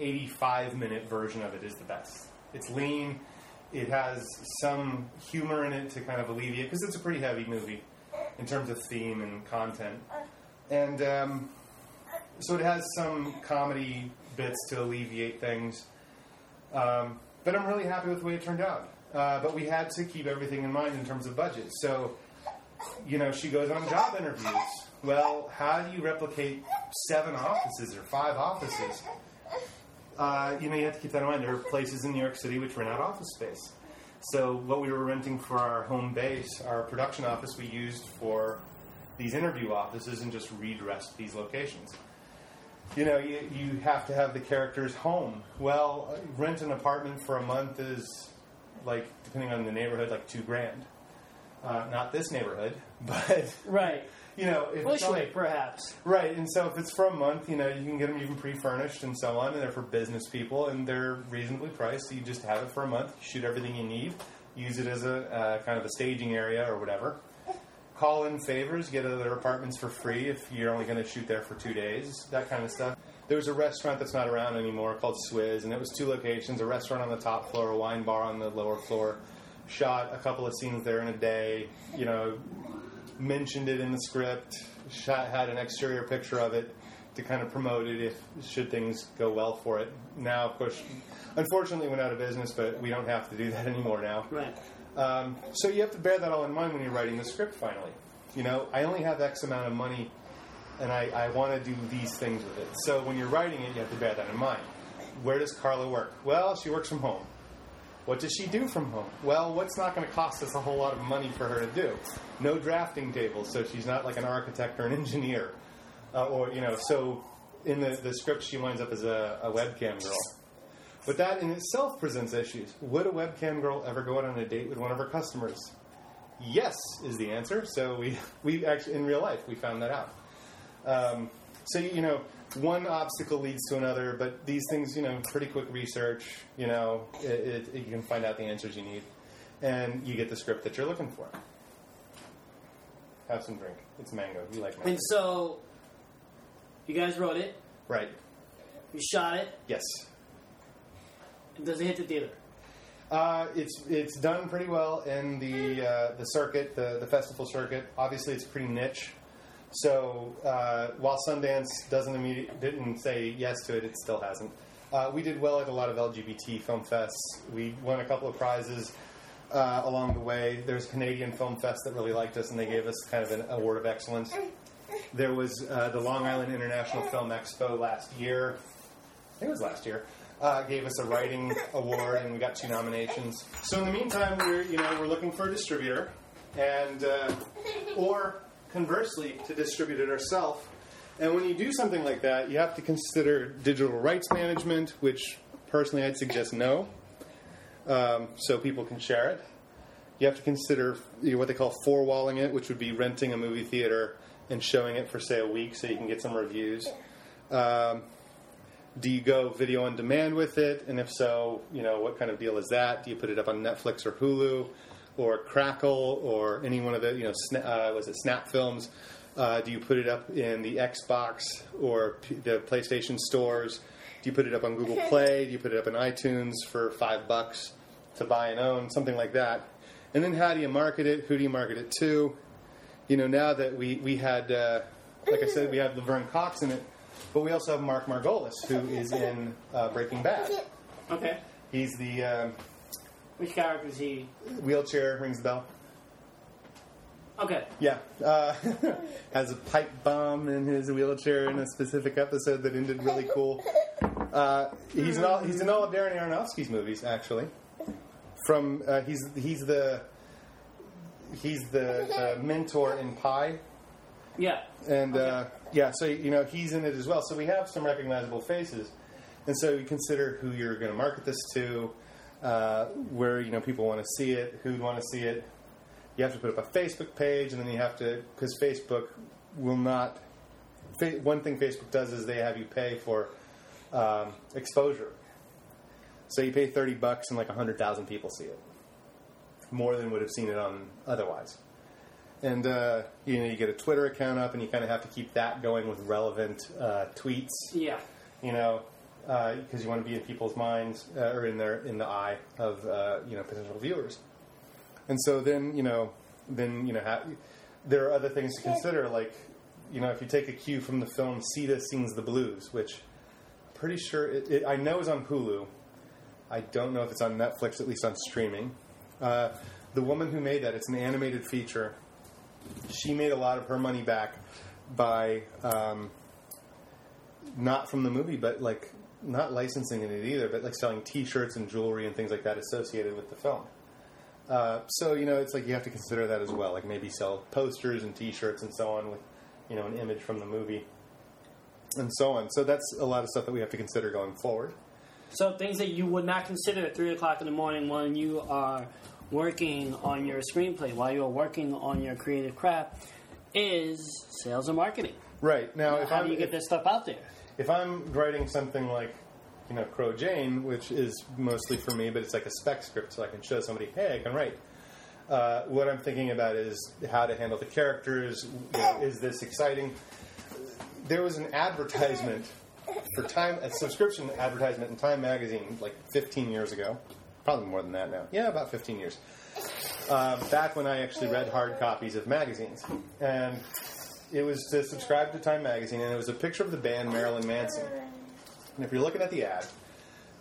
eighty-five minute version of it is the best. It's lean. It has some humor in it to kind of alleviate, because it's a pretty heavy movie in terms of theme and content. And um, so it has some comedy bits to alleviate things. Um, but I'm really happy with the way it turned out. Uh, but we had to keep everything in mind in terms of budget. So, you know, she goes on job interviews. Well, how do you replicate seven offices or five offices? Uh, you know, you have to keep that in mind. There are places in New York City which rent out office space. So what we were renting for our home base, our production office, we used for these interview offices and just redressed these locations. You know, you, you have to have the characters home. Well, rent an apartment for a month is, like, depending on the neighborhood, like two grand. Uh, not this neighborhood, but... Right. You know, if Bushwick, perhaps. Right, and so if it's for a month, you know, you can get them even pre-furnished and so on, and they're for business people, and they're reasonably priced, so you just have it for a month, you shoot everything you need, use it as a uh, kind of a staging area or whatever. Call in favors, get other apartments for free if you're only going to shoot there for two days, that kind of stuff. There was a restaurant that's not around anymore called Swizz, and it was two locations, a restaurant on the top floor, a wine bar on the lower floor. Shot a couple of scenes there in a day, you know... mentioned it in the script, shot, had an exterior picture of it to kind of promote it if should things go well for it. Now, of course, unfortunately, went out of business, but we don't have to do that anymore now. Right. Um, so you have to bear that all in mind when you're writing the script finally. You know, I only have X amount of money, and I, I want to do these things with it. So when you're writing it, you have to bear that in mind. Where does Carla work? Well, she works from home. What does she do from home? Well, what's not going to cost us a whole lot of money for her to do? No drafting tables, so she's not like an architect or an engineer. Uh, or, you know, so in the, the script she winds up as a, a webcam girl. But that in itself presents issues. Would a webcam girl ever go out on a date with one of her customers? Yes, is the answer. So we, we actually, in real life, we found that out. Um, so, you know... One obstacle leads to another, but these things, you know, pretty quick research, you know, it, it, you can find out the answers you need, and you get the script that you're looking for. Have some drink. It's mango. You like mango. And so, you guys wrote it. Right. You shot it. Yes. And does it hit the theater? Uh, it's it's done pretty well in the uh, the circuit, the, the festival circuit. Obviously, it's pretty niche. So uh, while Sundance doesn't immediate, didn't say yes to it, it still hasn't. Uh, we did well at a lot of L G B T film fests. We won a couple of prizes uh, along the way. There's a Canadian film fest that really liked us, and they gave us kind of an award of excellence. There was uh, the Long Island International Film Expo last year. I think it was last year. Uh, gave us a writing award, and we got two nominations. So in the meantime, we're you know we're looking for a distributor, and uh, or. Conversely, to distribute it ourselves And when you do something like that, you have to consider digital rights management, which personally I'd suggest no, um, so people can share it. You have to consider you know, what they call four-walling it, which would be renting a movie theater and showing it for, say, a week so you can get some reviews. Um, do you go video on demand with it? And if so, you know, what kind of deal is that? Do you put it up on Netflix or Hulu or Crackle or any one of the, you know, sna- uh, was it Snap Films? Uh, do you put it up in the Xbox or P- the PlayStation stores? Do you put it up on Google Play? Do you put it up in iTunes for five bucks to buy and own? Something like that. And then how do you market it? Who do you market it to? You know, now that we, we had, uh, like I said, we have Laverne Cox in it, but we also have Mark Margolis, who is in uh, Breaking Bad. Okay. He's the... Um, Which character is he? Wheelchair, rings the bell. Okay. Yeah. Uh, has a pipe bomb in his wheelchair in a specific episode that ended really cool. Uh, he's in all he's in all of Darren Aronofsky's movies, actually. From uh, he's he's the he's the uh, mentor in Pi. Yeah. And okay. uh, yeah, so you know he's in it as well. So we have some recognizable faces, and so you consider who you're going to market this to, uh, where you know people want to see it, who'd want to see it. You have to put up a Facebook page, and then you have to, because Facebook will not, one thing Facebook does is they have you pay for um, exposure. So you pay thirty bucks and like one hundred thousand people see it. More than would have seen it on otherwise. And, uh, you know, you get a Twitter account up, and you kind of have to keep that going with relevant uh, tweets. Yeah. You know, because uh, you want to be in people's minds, uh, or in their in the eye of, uh, you know, potential viewers. And so then, you know, then you know, ha- there are other things to consider, like, you know, if you take a cue from the film Sita Sings the Blues, which I'm pretty sure, it, it, I know is on Hulu. I don't know if it's on Netflix, at least on streaming. Uh, the woman who made that, it's an animated feature. She made a lot of her money back by, um, not from the movie, but, like, not licensing it either, but, like, selling T-shirts and jewelry and things like that associated with the film. Uh, so, you know, it's like you have to consider that as well. Like maybe sell posters and T-shirts and so on with, you know, an image from the movie and so on. So that's a lot of stuff that we have to consider going forward. So things that you would not consider at three o'clock in the morning when you are working on your screenplay, while you're working on your creative craft, is sales and marketing. Right. Now, you know, if how I'm, do you get if, this stuff out there? If I'm writing something like, you know, Crow Jane, which is mostly for me, but it's like a spec script, so I can show somebody, hey, I can write. Uh, what I'm thinking about is how to handle the characters. You know, is this exciting? There was an advertisement for Time, a subscription advertisement in Time magazine, like fifteen years ago, probably more than that now. Yeah, about fifteen years. Uh, back when I actually read hard copies of magazines, and it was to subscribe to Time magazine, and it was a picture of the band Marilyn Manson. And if you're looking at the ad,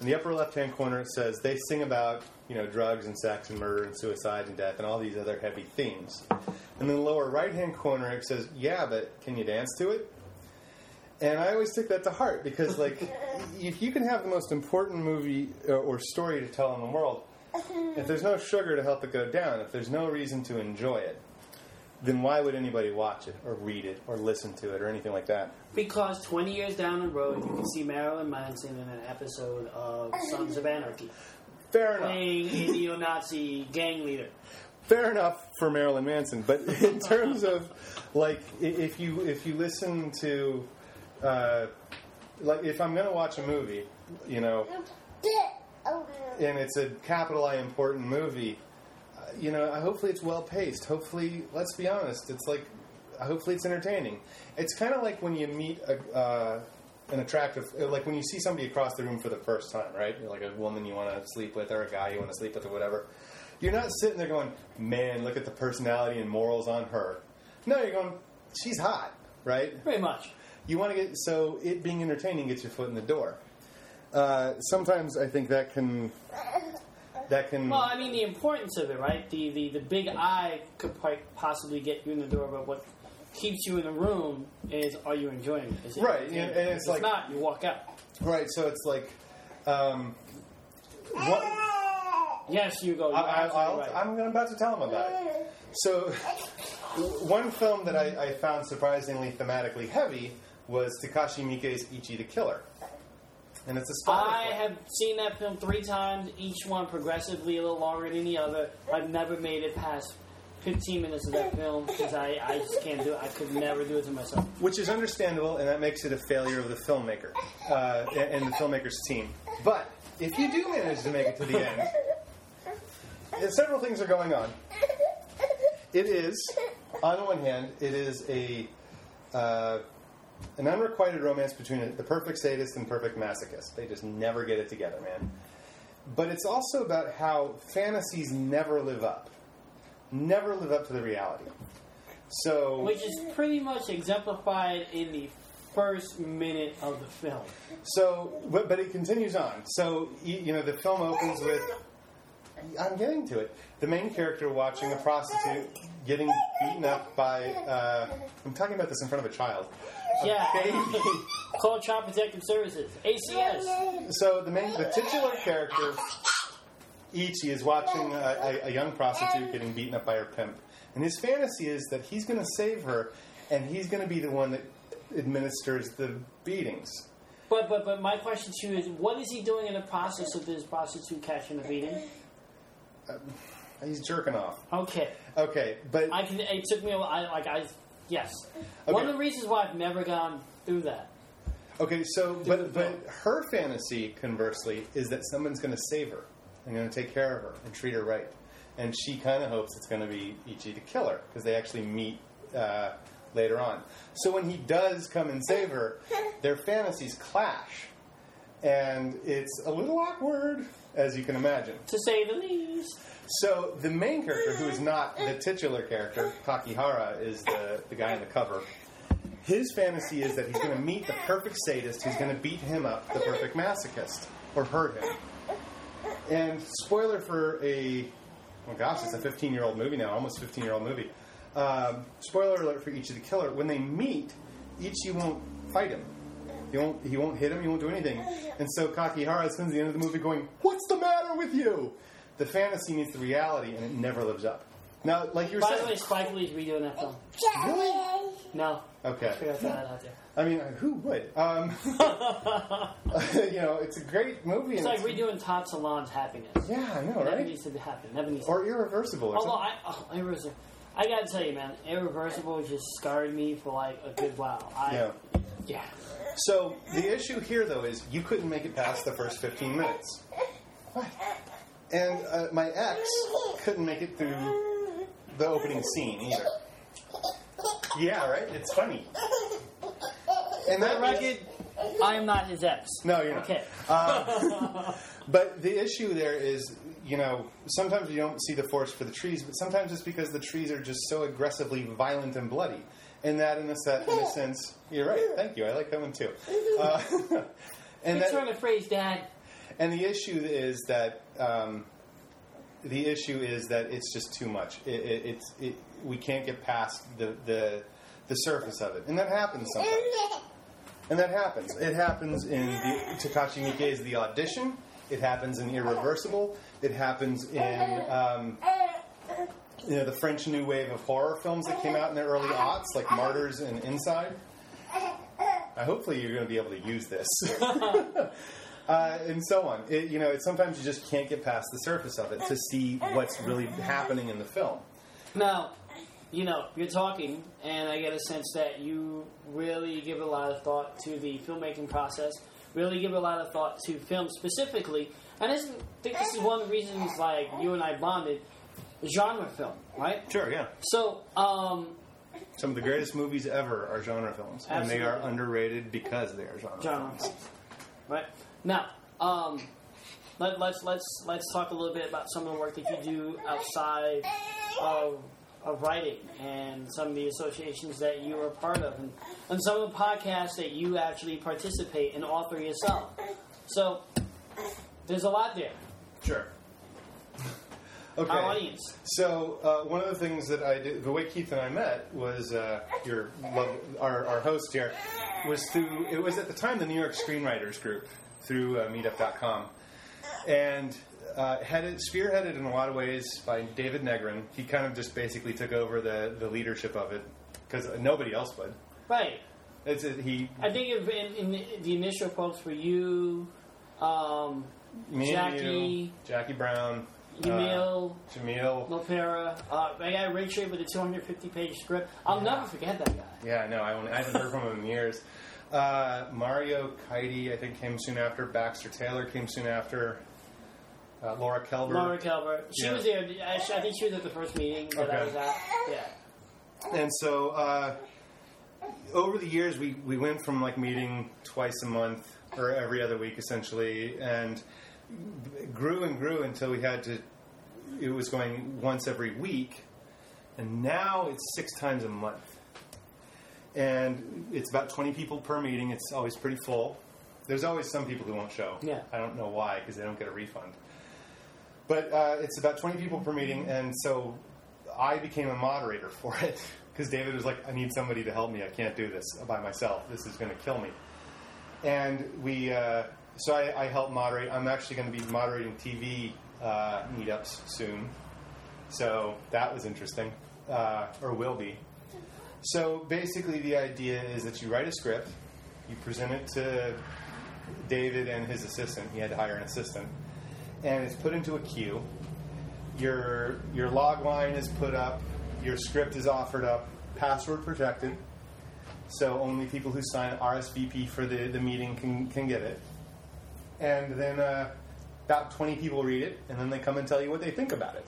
in the upper left-hand corner it says, they sing about, you know, drugs and sex and murder and suicide and death and all these other heavy themes. And then the lower right-hand corner it says, yeah, but can you dance to it? And I always take that to heart because, like, if you can have the most important movie or story to tell in the world, if there's no sugar to help it go down, if there's no reason to enjoy it, then why would anybody watch it or read it or listen to it or anything like that? Because twenty years down the road, you can see Marilyn Manson in an episode of Sons of Anarchy. Fair enough. Playing a neo-Nazi gang leader. Fair enough for Marilyn Manson. But in terms of, like, if you if you listen to, uh, like, if I'm going to watch a movie, you know, and it's a capital I important movie, you know, hopefully it's well-paced. Hopefully, let's be honest, it's like, hopefully it's entertaining. It's kind of like when you meet a, uh, an attractive, like when you see somebody across the room for the first time, right? Like a woman you want to sleep with or a guy you want to sleep with or whatever. You're not sitting there going, man, look at the personality and morals on her. No, you're going, she's hot, right? Pretty much. You want to get, so it being entertaining gets your foot in the door. Uh, sometimes I think that can... That can well, I mean, the importance of it, right? The the, the big eye could quite possibly get you in the door, but what keeps you in the room is, are you enjoying it? Is it right, and, and it's if like... If not, you walk out. Right, so it's like... Um, what, yes, Hugo, you're I, I'll, right. I'm about to tell him about it. So, one film that I, I found surprisingly thematically heavy was Takashi Miike's Ichi the Killer. And it's a spy. I film. have seen that film three times, each one progressively a little longer than the other. I've never made it past fifteen minutes of that film because I, I just can't do it. I could never do it to myself. Which is understandable, and that makes it a failure of the filmmaker uh, and the filmmaker's team. But if you do manage to make it to the end, several things are going on. It is, on the one hand, it is a uh, an unrequited romance between a, the perfect sadist and perfect masochist. They just never get it together, man. But it's also about how fantasies never live up. Never live up to the reality. So, which is pretty much exemplified in the first minute of the film. So, but, but it continues on. So, you know, the film opens with... I'm getting to it. The main character watching a prostitute getting beaten up by... Uh, I'm talking about this in front of a child. A yeah. Baby. Called Child Protective Services. A C S. So the main, the titular character, Ichi, is watching a, a, a young prostitute getting beaten up by her pimp. And his fantasy is that he's going to save her, and he's going to be the one that administers the beatings. But, but, but my question to you is, what is he doing in the process of this prostitute catching the beating? Uh, he's jerking off. Okay. Okay, but I can. It took me a while. I, like I, yes. Okay. One of the reasons why I've never gone through that. Okay, so but but her fantasy, conversely, is that someone's going to save her and going to take care of her and treat her right, and she kind of hopes it's going to be Ichi the Killer because they actually meet uh, later on. So when he does come and save her, their fantasies clash, and it's a little awkward. As you can imagine. To say the least. So the main character, who is not the titular character, Kakihara is the, the guy on the cover, his fantasy is that he's going to meet the perfect sadist who's going to beat him up, the perfect masochist, or hurt him. And spoiler for a... Oh gosh, it's a fifteen-year-old movie now, almost fifteen-year-old movie. Um, spoiler alert for Ichi the Killer. When they meet, Ichi won't fight him. He won't, he won't hit him, he won't do anything. And so Kakihara spends the end of the movie going, "What's the matter with you?" The fantasy meets the reality, and it never lives up. Now, like you were By saying... By the way, Spike Lee's redoing that film. Really? No. Okay. I forgot that out there. I mean, who would? Um, you know, it's a great movie. It's like it's redoing Todd Salon's Happiness. Yeah, I know, right? Never needs to happen. Never needs to happen. Or Irreversible. Or Although, I, oh, Irreversible. I gotta tell you, man, Irreversible just scarred me for like a good while. I, yeah. Yeah. So, the issue here, though, is you couldn't make it past the first fifteen minutes. What? And uh, my ex couldn't make it through the opening scene, either. Yeah, right? It's funny. And that record, I am not his ex. No, you're not. Okay. Uh, but the issue there is, you know, sometimes you don't see the forest for the trees, but sometimes it's because the trees are just so aggressively violent and bloody. And that, in a, set, in a sense, you're right. Thank you. I like that one, too. Uh, and You're trying to phrase, Dad. And the issue is that um, the issue is that it's just too much. It, it, it's it, we can't get past the, the the surface of it, and that happens sometimes. And that happens. It happens in Takashi Miike's The Audition. It happens in Irreversible. It happens in. Um, You know, the French new wave of horror films that came out in the early aughts, like Martyrs and Inside. Uh, hopefully you're going to be able to use this. uh, and so on. It, you know, it, sometimes you just can't get past the surface of it to see what's really happening in the film. Now, you know, you're talking, and I get a sense that you really give a lot of thought to the filmmaking process, really give a lot of thought to film specifically. And I think this is one of the reasons, like, you and I bonded. Genre film, right? Sure, yeah. So, um... some of the greatest movies ever are genre films. Absolutely. And they are underrated because they are genre, genre films. films. Right? Now, um... Let, let's let's let's talk a little bit about some of the work that you do outside of, of writing and some of the associations that you are a part of and, and some of the podcasts that you actually participate and author yourself. So, there's a lot there. Sure. Okay. Our audience. So uh, one of the things that I did, the way Keith and I met was uh, your love, our, our host here was through. It was at the time the New York Screenwriters Group through uh, meetup dot com, and uh, headed, spearheaded in a lot of ways by David Negrin. He kind of just basically took over the, the leadership of it because nobody else would. Right. It's a, he. I think in, in, in the initial folks were you, um, me Jackie, you, Jackie Brown, Jamil, uh, Jamil Lopera. Uh, I got Richard with a two hundred fifty page script. I'll yeah. never forget that guy. Yeah, no, I, won't, I haven't heard from him in years. Uh, Mario Keidi, I think, came soon after. Baxter Taylor came soon after. Uh, Laura Kelber. Laura Kelber. She yeah. was there. I think she was at the first meeting that okay. I was at. Yeah. And so, uh, over the years, we, we went from, like, meeting twice a month or every other week, essentially, and grew and grew until we had to... It was going once every week, and now it's six times a month. And it's about twenty people per meeting. It's always pretty full. There's always some people who won't show. Yeah. I don't know why, because they don't get a refund. But uh, it's about twenty people per meeting, and so I became a moderator for it, because David was like, I need somebody to help me. I can't do this by myself. This is going to kill me. And we, uh, so I, I help moderate. I'm actually going to be moderating T V uh, meetups soon. So that was interesting, uh, or will be. So basically the idea is that you write a script, you present it to David and his assistant. He had to hire an assistant. And it's put into a queue. Your your log line is put up. Your script is offered up. Password protected. So only people who sign R S V P for the, the meeting can, can get it. And then uh, about twenty people read it, and then they come and tell you what they think about it.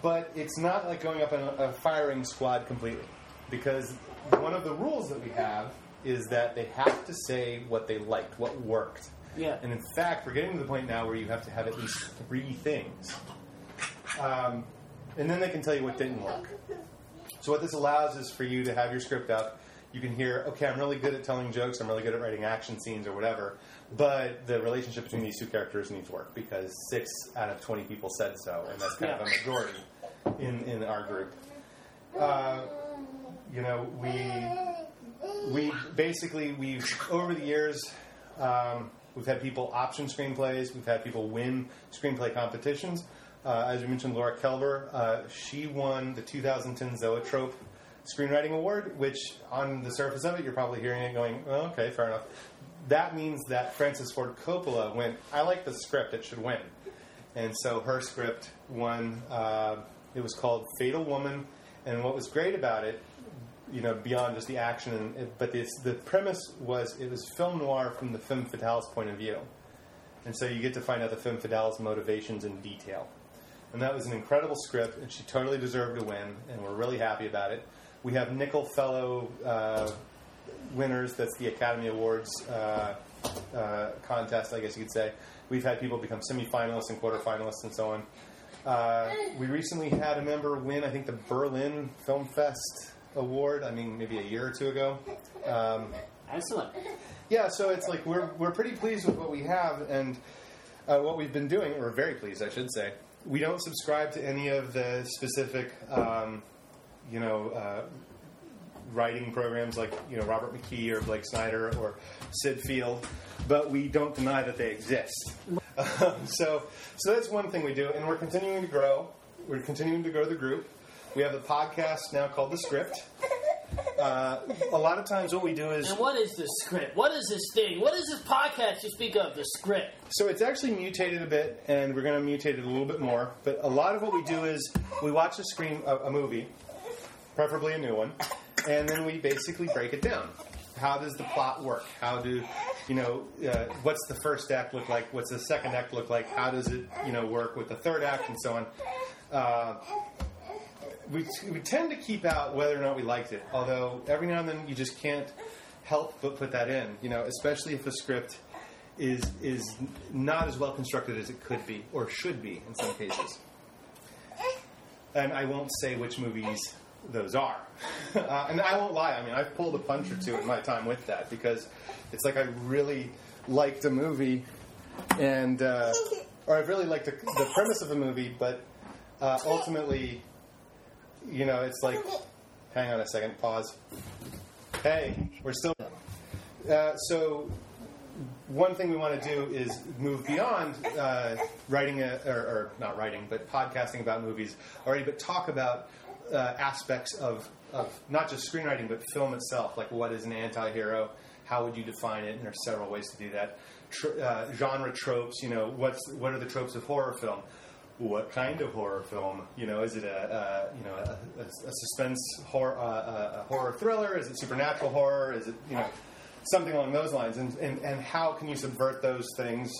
But it's not like going up in a, a firing squad completely. Because one of the rules that we have is that they have to say what they liked, what worked. Yeah. And in fact, we're getting to the point now where you have to have at least three things. Um, and then they can tell you what didn't work. So what this allows is for you to have your script up. You can hear, okay, I'm really good at telling jokes. I'm really good at writing action scenes or whatever. But the relationship between these two characters needs work because six out of twenty people said so. And that's kind yeah. of a majority in, in our group. Uh, you know, we, we basically, we've, over the years... Um, We've had people option screenplays. We've had people win screenplay competitions. Uh, as we mentioned, Laura Kelber, uh, she won the two thousand ten Zoetrope Screenwriting Award, which on the surface of it, you're probably hearing it going, oh, okay, fair enough. That means that Francis Ford Coppola went, I like the script, it should win. And so her script won. Uh, it was called Fatal Woman. And what was great about it, you know, beyond just the action, and it, but the, the premise was it was film noir from the femme fatale's point of view. And so you get to find out the femme fatale's motivations in detail. And that was an incredible script, and she totally deserved to win, and we're really happy about it. We have Nickel Fellow uh, winners, that's the Academy Awards uh, uh, contest, I guess you could say. We've had people become semifinalists and quarterfinalists and so on. Uh, we recently had a member win, I think, the Berlin Film Fest Award. I mean, maybe a year or two ago. Um, Excellent. Yeah, so it's like we're we're pretty pleased with what we have and uh, what we've been doing. We're very pleased, I should say. We don't subscribe to any of the specific, um, you know, uh, writing programs like you know Robert McKee or Blake Snyder or Sid Field, but we don't deny that they exist. Um, so so that's one thing we do, and we're continuing to grow. We're continuing to grow the group. We have a podcast now called The Script. Uh, a lot of times what we do is... And what is The Script? What is this thing? What is this podcast you speak of, The Script? So it's actually mutated a bit, and we're going to mutate it a little bit more. But a lot of what we do is we watch a screen, a, a movie, preferably a new one, and then we basically break it down. How does the plot work? How do, you know, uh, what's the first act look like? What's the second act look like? How does it, you know, work with the third act and so on? Uh... We, we tend to keep out whether or not we liked it, although every now and then you just can't help but put that in, you know, especially if the script is is not as well constructed as it could be or should be in some cases. And I won't say which movies those are. Uh, and I won't lie. I mean, I've pulled a punch or two in my time with that because it's like I really liked a movie and... Uh, or I really liked the, the premise of a movie, but uh, ultimately... You know, it's like, hang on a second, pause. Hey, we're still... Uh, so, one thing we want to do is move beyond uh, writing, a, or, or not writing, but podcasting about movies already, but talk about uh, aspects of of not just screenwriting, but film itself. Like, what is an anti-hero? How would you define it? And there's several ways to do that. Tr- uh, genre tropes, you know, what's what are the tropes of horror film? What kind of horror film? You know, is it a, a you know a, a, a suspense horror, uh, a horror thriller? Is it supernatural horror? Is it, you know, something along those lines? And and, and how can you subvert those things?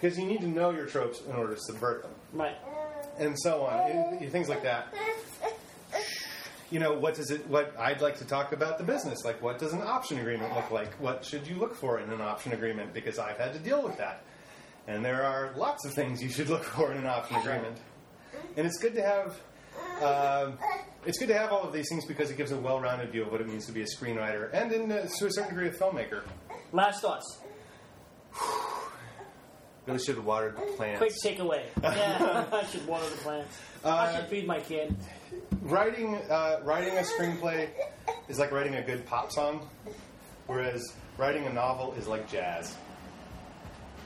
Because you need to know your tropes in order to subvert them, right? And so on, and, and things like that. You know, what does it? What I'd like to talk about the business, like what does an option agreement look like? What should you look for in an option agreement? Because I've had to deal with that, and there are lots of things you should look for in an option agreement. And it's good to have, uh, it's good to have all of these things because it gives a well-rounded view of what it means to be a screenwriter and, in uh, to a certain degree, a filmmaker. Last thoughts. Really should have watered the plants. Quick takeaway. Yeah, I should water the plants. Uh, I should feed my kid. Writing uh, writing a screenplay is like writing a good pop song, whereas writing a novel is like jazz.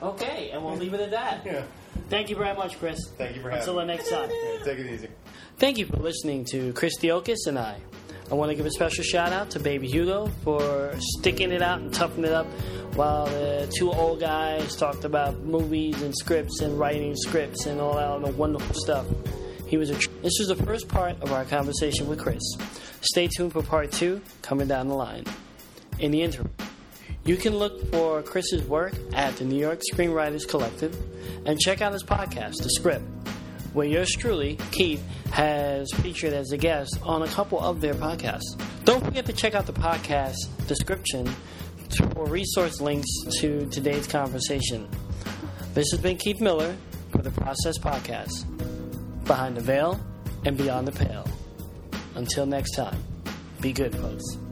Okay, and we'll leave it at that. Yeah. Thank you very much, Chris. Thank you for having Until me. Until the next time. Yeah, take it easy. Thank you for listening to Chris Theokas and I. I want to give a special shout-out to Baby Hugo for sticking it out and toughing it up while the two old guys talked about movies and scripts and writing scripts and all that other wonderful stuff. He was a tr- This was the first part of our conversation with Chris. Stay tuned for part two coming down the line. In the interim, you can look for Chris's work at the New York Screenwriters Collective and check out his podcast, The Script, where yours truly, Keith, has featured as a guest on a couple of their podcasts. Don't forget to check out the podcast description for resource links to today's conversation. This has been Keith Miller for The Process Podcast, Behind the Veil and Beyond the Pale. Until next time, be good, folks.